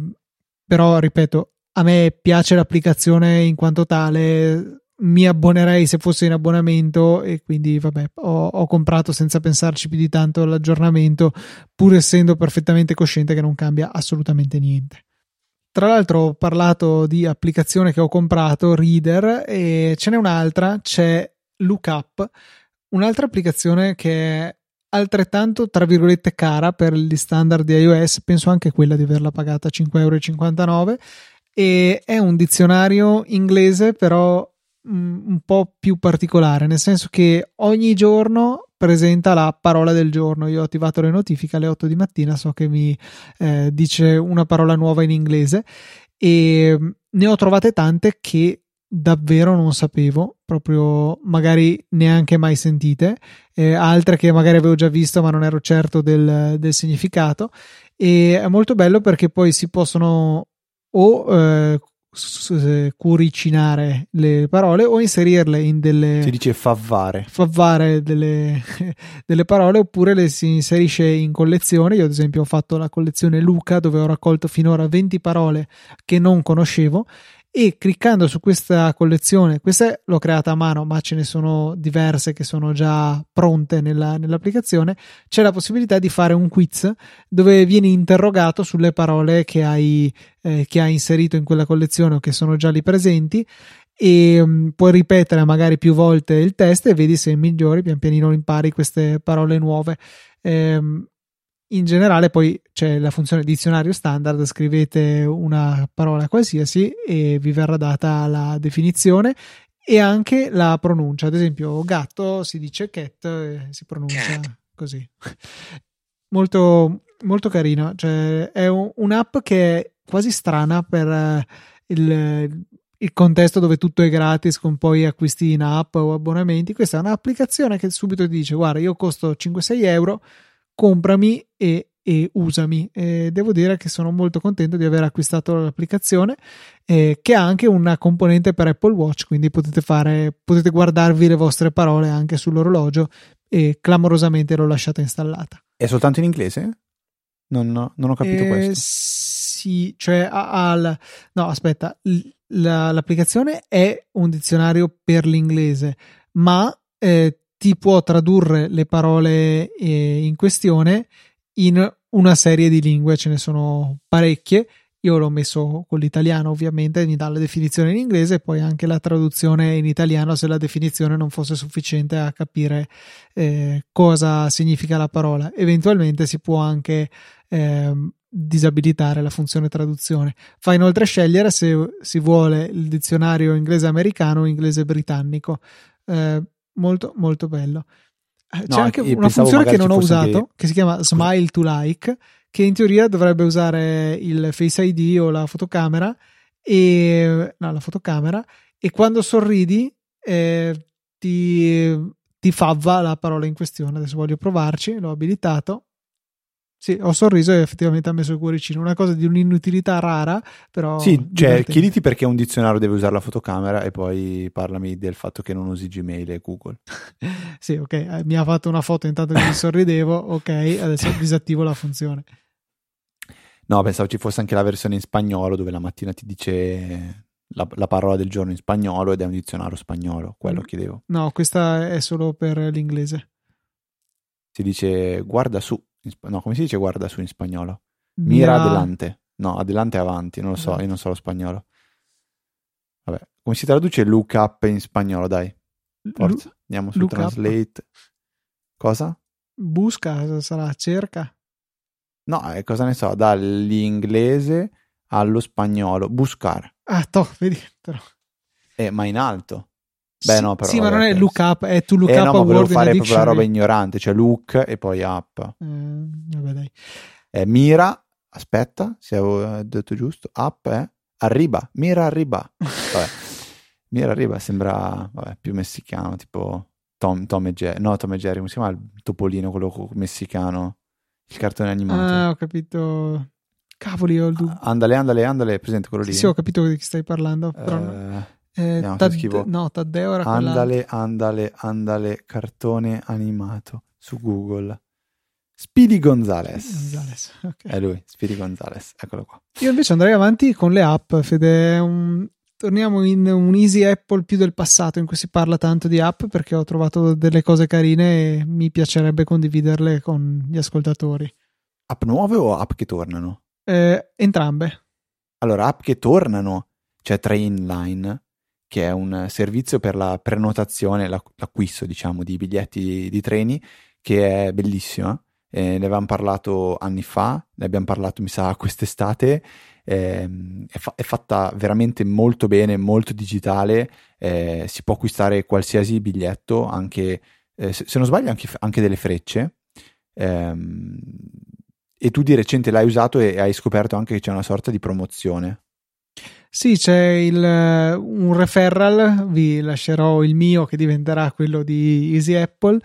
ripeto, a me piace l'applicazione in quanto tale, mi abbonerei se fosse in abbonamento, e quindi vabbè, ho comprato senza pensarci più di tanto l'aggiornamento, pur essendo perfettamente cosciente che non cambia assolutamente niente. Tra l'altro ho parlato di applicazione che ho comprato, Reader, e ce n'è un'altra, c'è Lookup, un'altra applicazione che è altrettanto, tra virgolette, cara per gli standard di iOS, penso anche quella di averla pagata 5,59€, e è un dizionario inglese però un po' più particolare, nel senso che ogni giorno presenta la parola del giorno. Io ho attivato le notifiche alle 8 di mattina, so che mi dice una parola nuova in inglese, e ne ho trovate tante che davvero non sapevo, proprio magari neanche mai sentite, altre che magari avevo già visto ma non ero certo del significato. E è molto bello perché poi si possono curicinare le parole o inserirle in delle, si dice favvare delle parole, oppure le si inserisce in collezione. Io ad esempio ho fatto la collezione Luca, dove ho raccolto finora 20 parole che non conoscevo, e cliccando su questa collezione, questa l'ho creata a mano ma ce ne sono diverse che sono già pronte nell'applicazione, c'è la possibilità di fare un quiz dove vieni interrogato sulle parole che hai inserito in quella collezione o che sono già lì presenti, e puoi ripetere magari più volte il test e vedi se migliori, pian pianino impari queste parole nuove. In generale poi c'è la funzione dizionario standard, scrivete una parola qualsiasi e vi verrà data la definizione e anche la pronuncia. Ad esempio gatto si dice cat e si pronuncia così. Molto, molto carina, cioè è un'app che è quasi strana per il contesto dove tutto è gratis, con poi acquisti in app o abbonamenti. Questa è un'applicazione che subito ti dice: guarda, io costo 5-6€, comprami e usami. Devo dire che sono molto contento di aver acquistato l'applicazione, che ha anche una componente per Apple Watch, quindi potete guardarvi le vostre parole anche sull'orologio, e clamorosamente l'ho lasciata installata. È soltanto in inglese? Non ho capito questo. si, cioè no, aspetta, l'applicazione è un dizionario per l'inglese, ma ti può tradurre le parole in questione in una serie di lingue, ce ne sono parecchie. Io l'ho messo con l'italiano, ovviamente mi dà la definizione in inglese e poi anche la traduzione in italiano se la definizione non fosse sufficiente a capire cosa significa la parola. Eventualmente si può anche disabilitare la funzione traduzione. Fa inoltre scegliere se si vuole il dizionario inglese americano o inglese britannico. Molto molto bello. C'è anche una funzione che non ho usato che si chiama Smile to Like, che in teoria dovrebbe usare il Face ID o la fotocamera e quando sorridi ti favva la parola in questione. Adesso voglio provarci, l'ho abilitato. Sì, ho sorriso e effettivamente ha messo il cuoricino, una cosa di un'inutilità rara, però sì, cioè, chiediti perché un dizionario deve usare la fotocamera e poi parlami del fatto che non usi Gmail e Google. Sì, ok, mi ha fatto una foto intanto che mi sorridevo, ok, adesso disattivo la funzione. No, pensavo ci fosse anche la versione in spagnolo dove la mattina ti dice la parola del giorno in spagnolo ed è un dizionario spagnolo, quello chiedevo. No, questa è solo per l'inglese. Si dice guarda su. No, come si dice guarda su in spagnolo? Mira adelante. No, adelante è avanti, non lo so, io non so lo spagnolo. Vabbè, come si traduce look up in spagnolo, dai? Forza, andiamo su translate. Up. Cosa? Busca, sarà cerca. No, cosa ne so, dall'inglese allo spagnolo, buscar. Ah, vedi, però. Ma in alto. Beh, no, però, sì, ma non è look up, è to look up. No, ma volevo fare proprio la roba ignorante, cioè look e poi up. Vabbè, dai. Mira, aspetta, se avevo detto giusto, up è arriba, mira arriba. Vabbè. Mira arriba sembra più messicano, tipo Tom e Jerry. No, Tom e Jerry, come si chiama il topolino, quello messicano, il cartone animato. Ah, ho capito. Cavoli, andale, presente quello lì. Sì, ho capito di chi stai parlando, però no. Taddeo era andale cartone animato su Google. Speedy Gonzales. Okay. È lui, Speedy Gonzales, eccolo qua. Io invece andrei avanti con le app, Fede. Torniamo in un Easy Apple più del passato, in cui si parla tanto di app, perché ho trovato delle cose carine e mi piacerebbe condividerle con gli ascoltatori. App nuove o app che tornano? Entrambe. Allora, app che tornano, c'è Trainline, che è un servizio per la prenotazione, l'acquisto, diciamo, di biglietti di treni, che è bellissima. Ne avevamo parlato anni fa, ne abbiamo parlato, mi sa, quest'estate. È fatta veramente molto bene, molto digitale. Si può acquistare qualsiasi biglietto, anche se non sbaglio anche delle frecce. E tu di recente l'hai usato e hai scoperto anche che c'è una sorta di promozione. Sì, c'è un referral, vi lascerò il mio che diventerà quello di Easy Apple,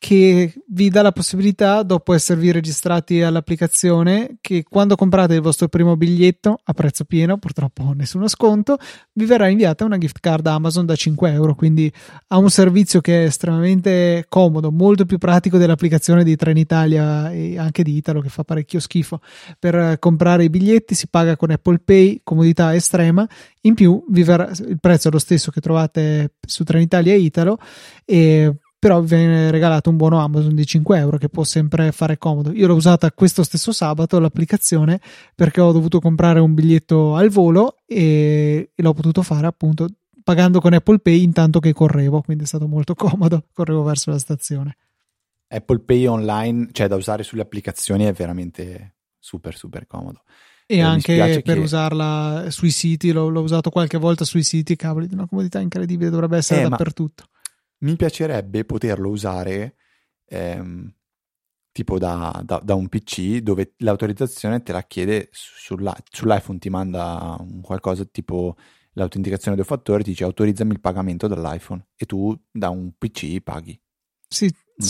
che vi dà la possibilità, dopo esservi registrati all'applicazione, che quando comprate il vostro primo biglietto a prezzo pieno, purtroppo nessuno sconto, vi verrà inviata una gift card Amazon da €5, quindi ha un servizio che è estremamente comodo, molto più pratico dell'applicazione di Trenitalia e anche di Italo, che fa parecchio schifo. Per comprare i biglietti si paga con Apple Pay, comodità estrema. In più vi verrà, il prezzo è lo stesso che trovate su Trenitalia e Italo, e però viene regalato un buono Amazon di €5 che può sempre fare comodo. Io l'ho usata questo stesso sabato l'applicazione, perché ho dovuto comprare un biglietto al volo e l'ho potuto fare appunto pagando con Apple Pay intanto che correvo, quindi è stato molto comodo, correvo verso la stazione. Apple Pay online, cioè da usare sulle applicazioni, è veramente super super comodo. E anche per usarla sui siti, l'ho usato qualche volta sui siti, cavoli, di una comodità incredibile, dovrebbe essere dappertutto. Mi piacerebbe poterlo usare tipo da un PC, dove l'autorizzazione te la chiede sull'iPhone, ti manda un qualcosa tipo l'autenticazione del fattore, ti dice autorizzami il pagamento dall'iPhone e tu da un PC paghi. Sì, non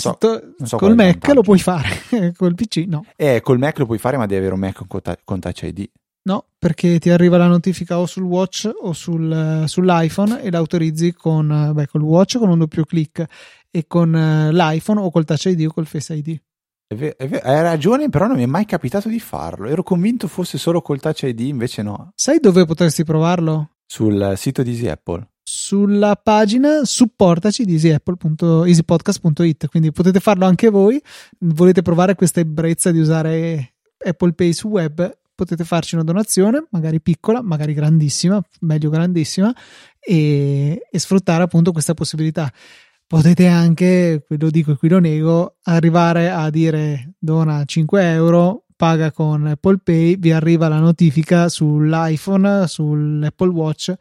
so col Mac lo puoi fare, col PC no. Col Mac lo puoi fare, ma devi avere un Mac con Touch ID. No, perché ti arriva la notifica o sul watch o sull'iPhone e la autorizzi col watch, con un doppio click, e con l'iPhone o col Touch ID o col Face ID. Hai ragione, però non mi è mai capitato di farlo. Ero convinto fosse solo col Touch ID, invece no. Sai dove potresti provarlo? Sul sito di Easy Apple. Sulla pagina supportaci di easypodcast.it, quindi potete farlo anche voi. Volete provare questa ebbrezza di usare Apple Pay su web? Potete farci una donazione, magari piccola, magari grandissima, meglio grandissima, e sfruttare appunto questa possibilità. Potete anche, lo dico e qui lo nego, arrivare a dire dona 5 euro, paga con Apple Pay, vi arriva la notifica sull'iPhone, sull'Apple Watch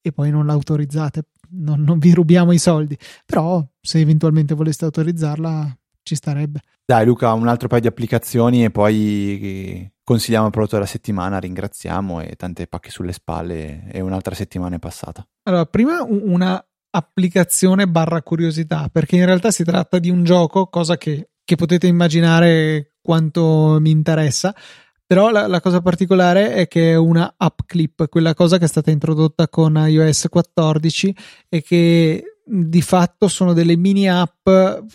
e poi non l'autorizzate, non vi rubiamo i soldi, però se eventualmente voleste autorizzarla ci starebbe. Dai Luca, un altro paio di applicazioni e poi consigliamo il prodotto della settimana, ringraziamo e tante pacche sulle spalle e un'altra settimana è passata. Allora, prima una applicazione barra curiosità, perché in realtà si tratta di un gioco, cosa che potete immaginare quanto mi interessa, però la cosa particolare è che è una app clip, quella cosa che è stata introdotta con iOS 14 e che di fatto sono delle mini app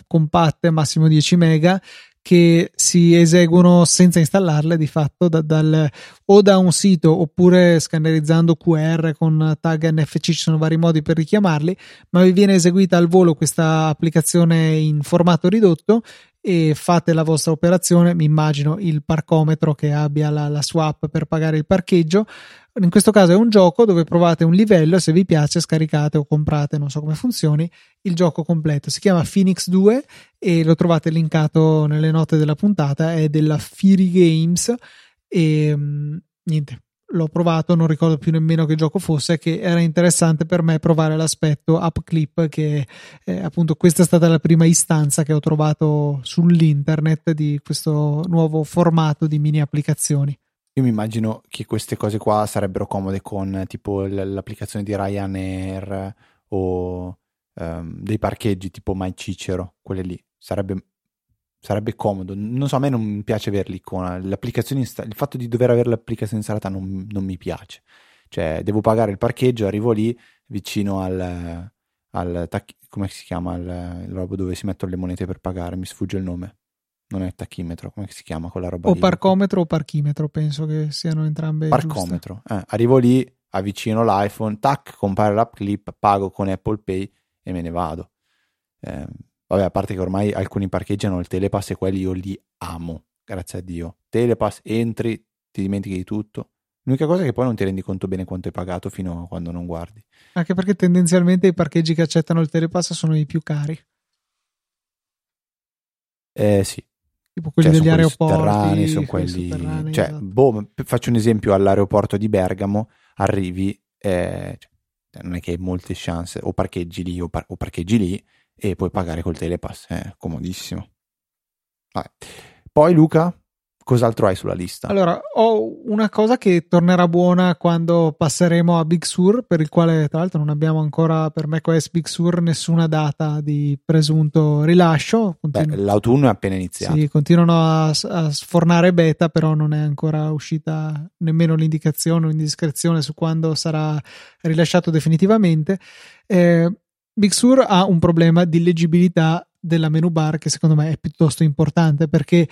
compatte, massimo 10 mega, che si eseguono senza installarle di fatto da un sito oppure scannerizzando QR con tag NFC, ci sono vari modi per richiamarli, ma vi viene eseguita al volo questa applicazione in formato ridotto e fate la vostra operazione, mi immagino il parcometro che abbia la sua app per pagare il parcheggio. In questo caso è un gioco dove provate un livello, se vi piace scaricate o comprate, non so come funzioni, il gioco completo. Si chiama Phoenix 2 e lo trovate linkato nelle note della puntata, è della Fury Games e niente, l'ho provato, non ricordo più nemmeno che gioco fosse, che era interessante per me provare l'aspetto app clip, che appunto questa è stata la prima istanza che ho trovato sull'internet di questo nuovo formato di mini applicazioni. Io mi immagino che queste cose qua sarebbero comode con tipo l'applicazione di Ryanair o dei parcheggi tipo My Cicero, quelle lì sarebbe comodo. Non so, a me non piace avere l'icona, l'applicazione, il fatto di dover avere l'applicazione installata non mi piace, cioè devo pagare il parcheggio, arrivo lì vicino al come si chiama il robo dove si mettono le monete per pagare, mi sfugge il nome, non è tachimetro, come si chiama quella roba o lì? Parcometro o parchimetro, penso che siano entrambe parcometro, arrivo lì, avvicino l'iPhone, tac, compare l'app clip, pago con Apple Pay e me ne vado. Vabbè, a parte che ormai alcuni parcheggiano il Telepass e quelli io li amo, grazie a Dio. Telepass, entri, ti dimentichi di tutto. L'unica cosa è che poi non ti rendi conto bene quanto hai pagato fino a quando non guardi. Anche perché tendenzialmente i parcheggi che accettano il Telepass sono i più cari. Sì. Tipo quelli degli aeroporti. Sono quelli cioè, esatto. Faccio un esempio, all'aeroporto di Bergamo arrivi, non è che hai molte chance, o parcheggi lì o parcheggi lì, e puoi pagare col Telepass, comodissimo. Vabbè. Poi Luca, cos'altro hai sulla lista? Allora, ho una cosa che tornerà buona quando passeremo a Big Sur, per il quale tra l'altro non abbiamo ancora per macOS Big Sur nessuna data di presunto rilascio. Beh, l'autunno è appena iniziato. Sì, continuano a sfornare beta, però non è ancora uscita nemmeno l'indicazione o indiscrezione su quando sarà rilasciato definitivamente. Big Sur ha un problema di leggibilità della menu bar che secondo me è piuttosto importante, perché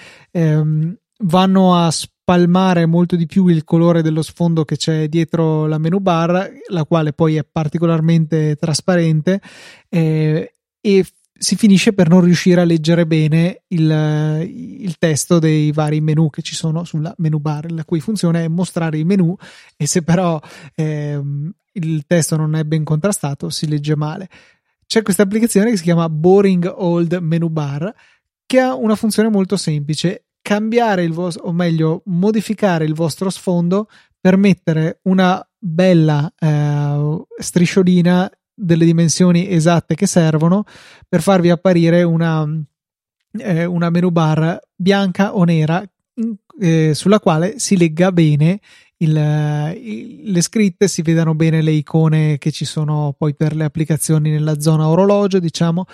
vanno a spalmare molto di più il colore dello sfondo che c'è dietro la menu bar, la quale poi è particolarmente trasparente, e si finisce per non riuscire a leggere bene il testo dei vari menu che ci sono sulla menu bar, la cui funzione è mostrare i menu, e se però il testo non è ben contrastato si legge male. C'è questa applicazione che si chiama Boring Old Menu Bar, che ha una funzione molto semplice: cambiare modificare il vostro sfondo per mettere una bella strisciolina delle dimensioni esatte che servono per farvi apparire una menu bar bianca o nera sulla quale si legga bene le scritte, si vedano bene le icone che ci sono poi per le applicazioni nella zona orologio, diciamo.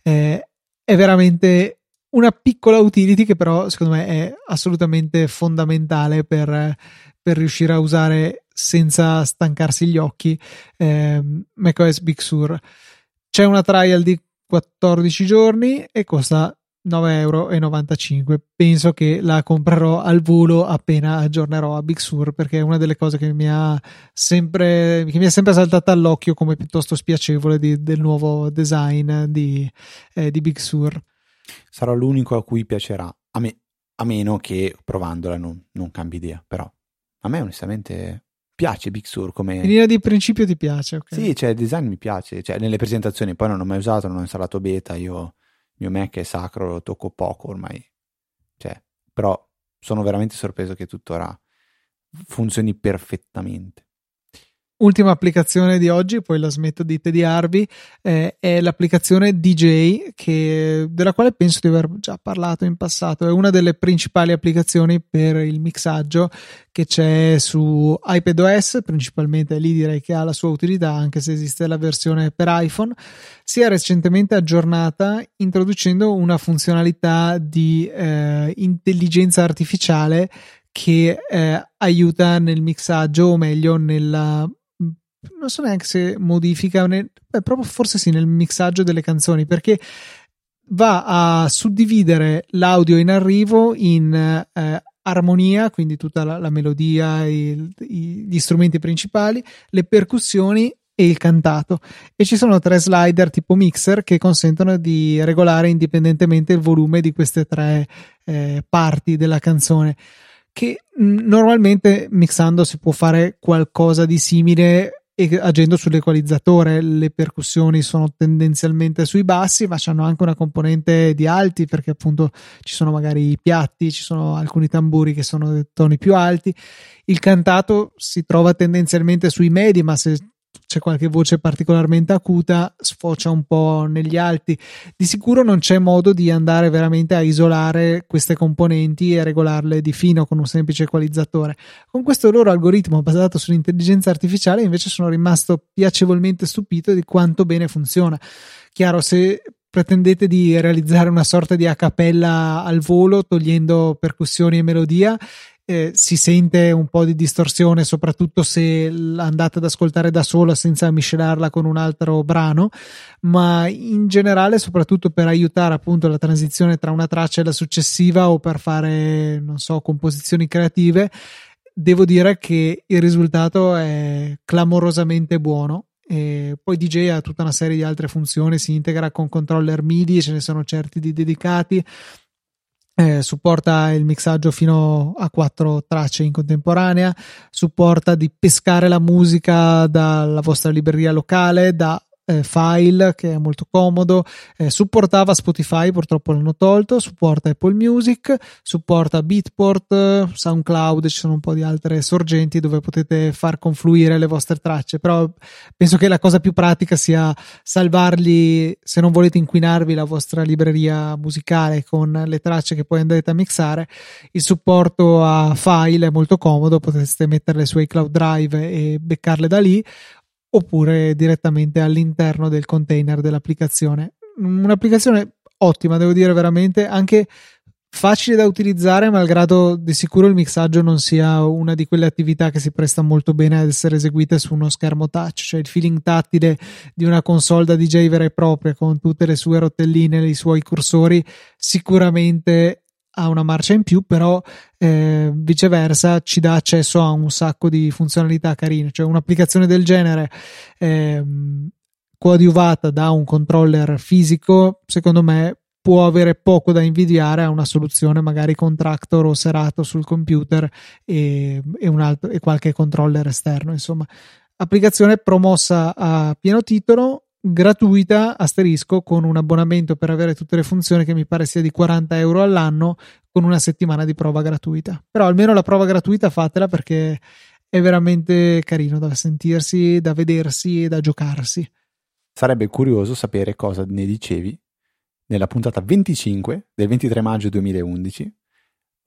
È veramente una piccola utility che però secondo me è assolutamente fondamentale per riuscire a usare senza stancarsi gli occhi macOS Big Sur. C'è una trial di 14 giorni e costa €9,95. Penso che la comprerò al volo appena aggiornerò a Big Sur, perché è una delle cose che mi è sempre saltata all'occhio come piuttosto spiacevole del nuovo design di Big Sur. Sarò l'unico a cui piacerà, a me, a meno che provandola non cambi idea, però a me onestamente piace Big Sur come... In linea di principio ti piace? Okay. Sì, cioè il design mi piace, cioè nelle presentazioni poi non ho mai usato, non ho installato beta, il mio Mac è sacro, lo tocco poco ormai, cioè, però sono veramente sorpreso che tuttora funzioni perfettamente. Ultima applicazione di oggi, poi la smetto di tediarvi, è l'applicazione DJ, della quale penso di aver già parlato in passato. È una delle principali applicazioni per il mixaggio che c'è su iPadOS, principalmente lì direi che ha la sua utilità, anche se esiste la versione per iPhone. Si è recentemente aggiornata introducendo una funzionalità di intelligenza artificiale che aiuta nel mixaggio, o meglio nella... non so neanche se modifica, proprio forse sì, nel mixaggio delle canzoni, perché va a suddividere l'audio in arrivo in armonia, quindi tutta la melodia, gli strumenti principali, le percussioni e il cantato, e ci sono 3 slider tipo mixer che consentono di regolare indipendentemente il volume di queste 3 parti della canzone, che normalmente mixando si può fare qualcosa di simile e agendo sull'equalizzatore. Le percussioni sono tendenzialmente sui bassi, ma c'hanno anche una componente di alti, perché appunto ci sono magari i piatti, ci sono alcuni tamburi che sono toni più alti. Il cantato si trova tendenzialmente sui medi, ma se c'è qualche voce particolarmente acuta sfocia un po' negli alti. Di sicuro non c'è modo di andare veramente a isolare queste componenti e regolarle di fino con un semplice equalizzatore. Con questo loro algoritmo basato sull'intelligenza artificiale invece sono rimasto piacevolmente stupito di quanto bene funziona. Chiaro, se pretendete di realizzare una sorta di a cappella al volo togliendo percussioni e melodia, si sente un po' di distorsione, soprattutto se andate ad ascoltare da sola senza miscelarla con un altro brano, ma in generale, soprattutto per aiutare appunto la transizione tra una traccia e la successiva, o per fare, non so, composizioni creative, devo dire che il risultato è clamorosamente buono. E poi DJ ha tutta una serie di altre funzioni, si integra con controller MIDI, ce ne sono certi di dedicati. Supporta il mixaggio fino a 4 tracce in contemporanea, supporta di pescare la musica dalla vostra libreria locale, da file, che è molto comodo, supportava Spotify, purtroppo l'hanno tolto, supporta Apple Music, supporta Beatport, SoundCloud, ci sono un po' di altre sorgenti dove potete far confluire le vostre tracce, però penso che la cosa più pratica sia salvargli, se non volete inquinarvi la vostra libreria musicale con le tracce che poi andrete a mixare. Il supporto a file è molto comodo, potete metterle su iCloud Drive e beccarle da lì, oppure direttamente all'interno del container dell'applicazione. Un'applicazione ottima, devo dire, veramente, anche facile da utilizzare, malgrado di sicuro il mixaggio non sia una di quelle attività che si presta molto bene ad essere eseguite su uno schermo touch, cioè il feeling tattile di una console da DJ vera e propria, con tutte le sue rotelline, i suoi cursori, sicuramente ha una marcia in più, però viceversa ci dà accesso a un sacco di funzionalità carine. Cioè un'applicazione del genere coadiuvata da un controller fisico, secondo me può avere poco da invidiare a una soluzione magari con Traktor o Serato sul computer e qualche controller esterno. Insomma, applicazione promossa a pieno titolo, gratuita, asterisco, con un abbonamento per avere tutte le funzioni che mi pare sia di €40 all'anno, con una settimana di prova gratuita. Però almeno la prova gratuita fatela, perché è veramente carino da sentirsi, da vedersi e da giocarsi. Sarebbe curioso sapere cosa ne dicevi nella puntata 25 del 23 maggio 2011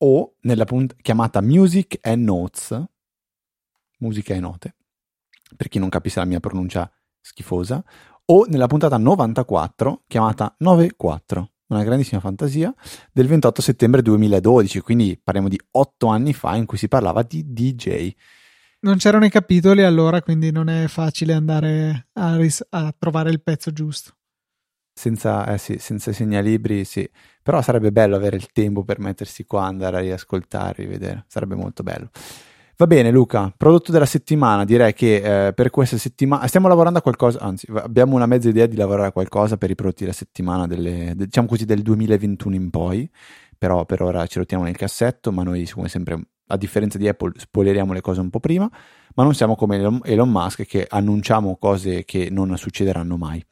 o nella chiamata Music and Notes, musica e note, per chi non capisse la mia pronuncia schifosa, o nella puntata 94 chiamata 94, una grandissima fantasia, del 28 settembre 2012, quindi parliamo di 8 anni fa, in cui si parlava di DJ. Non c'erano i capitoli allora, quindi non è facile andare a trovare il pezzo giusto. Senza segnalibri, sì. Però sarebbe bello avere il tempo per mettersi qua, andare a riascoltare, rivedere. Sarebbe molto bello. Va bene, Luca. Prodotto della settimana. Direi che per questa settimana stiamo lavorando a qualcosa, anzi abbiamo una mezza idea di lavorare a qualcosa per i prodotti della settimana, diciamo così, del 2021 in poi. Però per ora ce lo teniamo nel cassetto, ma noi, come sempre, a differenza di Apple, spoileriamo le cose un po' prima, ma non siamo come Elon Musk che annunciamo cose che non succederanno mai.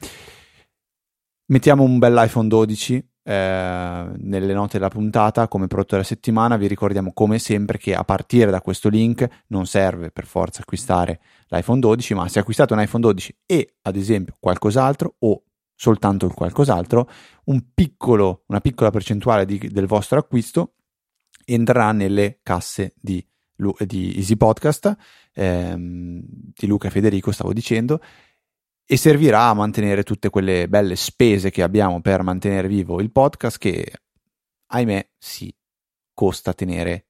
Mettiamo un bel iPhone 12 nelle note della puntata come prodotto della settimana. Vi ricordiamo come sempre che a partire da questo link non serve per forza acquistare l'iPhone 12, ma se acquistate un iPhone 12 e ad esempio qualcos'altro o soltanto il qualcos'altro, una piccola percentuale del vostro acquisto entrerà nelle casse di Easy Podcast, di Luca e Federico, stavo dicendo, e servirà a mantenere tutte quelle belle spese che abbiamo per mantenere vivo il podcast che, ahimè, sì, costa tenere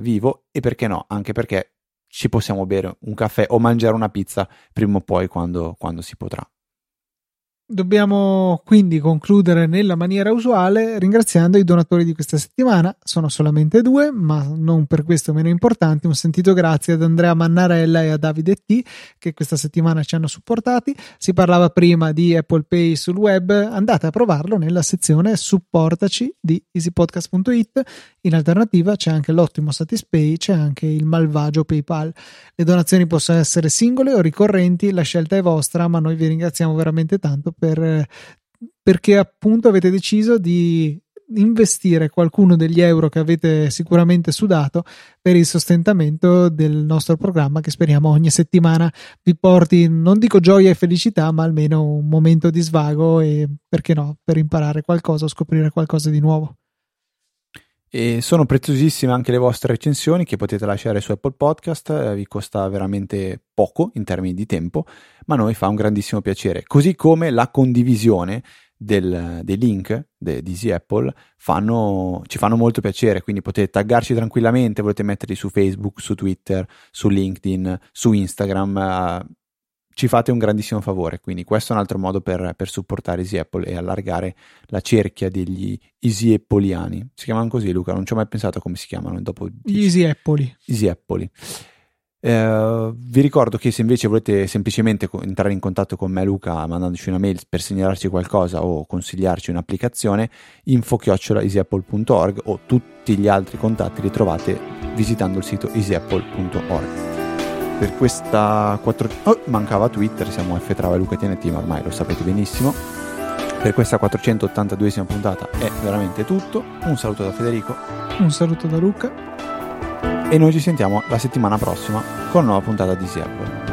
vivo, e perché no, anche perché ci possiamo bere un caffè o mangiare una pizza prima o poi quando si potrà. Dobbiamo quindi concludere nella maniera usuale ringraziando i donatori di questa settimana. Sono solamente 2, ma non per questo meno importanti. Un sentito grazie ad Andrea Mannarella e a Davide T, che questa settimana ci hanno supportati. Si parlava prima di Apple Pay sul web, andate a provarlo nella sezione supportaci di easypodcast.it. in alternativa c'è anche l'ottimo Satispay, c'è anche il malvagio PayPal. Le donazioni possono essere singole o ricorrenti, la scelta è vostra, ma noi vi ringraziamo veramente tanto perché appunto avete deciso di investire qualcuno degli euro che avete sicuramente sudato per il sostentamento del nostro programma, che speriamo ogni settimana vi porti, non dico gioia e felicità, ma almeno un momento di svago e, perché no, per imparare qualcosa o scoprire qualcosa di nuovo. E sono preziosissime anche le vostre recensioni che potete lasciare su Apple Podcast, vi costa veramente poco in termini di tempo, ma a noi fa un grandissimo piacere, così come la condivisione dei link di Easy Apple ci fanno molto piacere. Quindi potete taggarci tranquillamente, volete metterli su Facebook, su Twitter, su LinkedIn, su Instagram, ci fate un grandissimo favore. Quindi questo è un altro modo per supportare Easy Apple e allargare la cerchia degli Easy Appoliani. Si chiamano così, Luca? Non ci ho mai pensato come si chiamano dopo. Gli Easy Appoli. Easy Appoli. Vi ricordo che se invece volete semplicemente entrare in contatto con me, Luca, mandandoci una mail per segnalarci qualcosa o consigliarci un'applicazione, info@easyapple.org, o tutti gli altri contatti li trovate visitando il sito easyapple.org. Per questa mancava Twitter, siamo Ftrava e Luca TNT, ma ormai lo sapete benissimo. Per questa 482esima puntata è veramente tutto. Un saluto da Federico, un saluto da Luca, e noi ci sentiamo la settimana prossima con una nuova puntata di Easy Apple.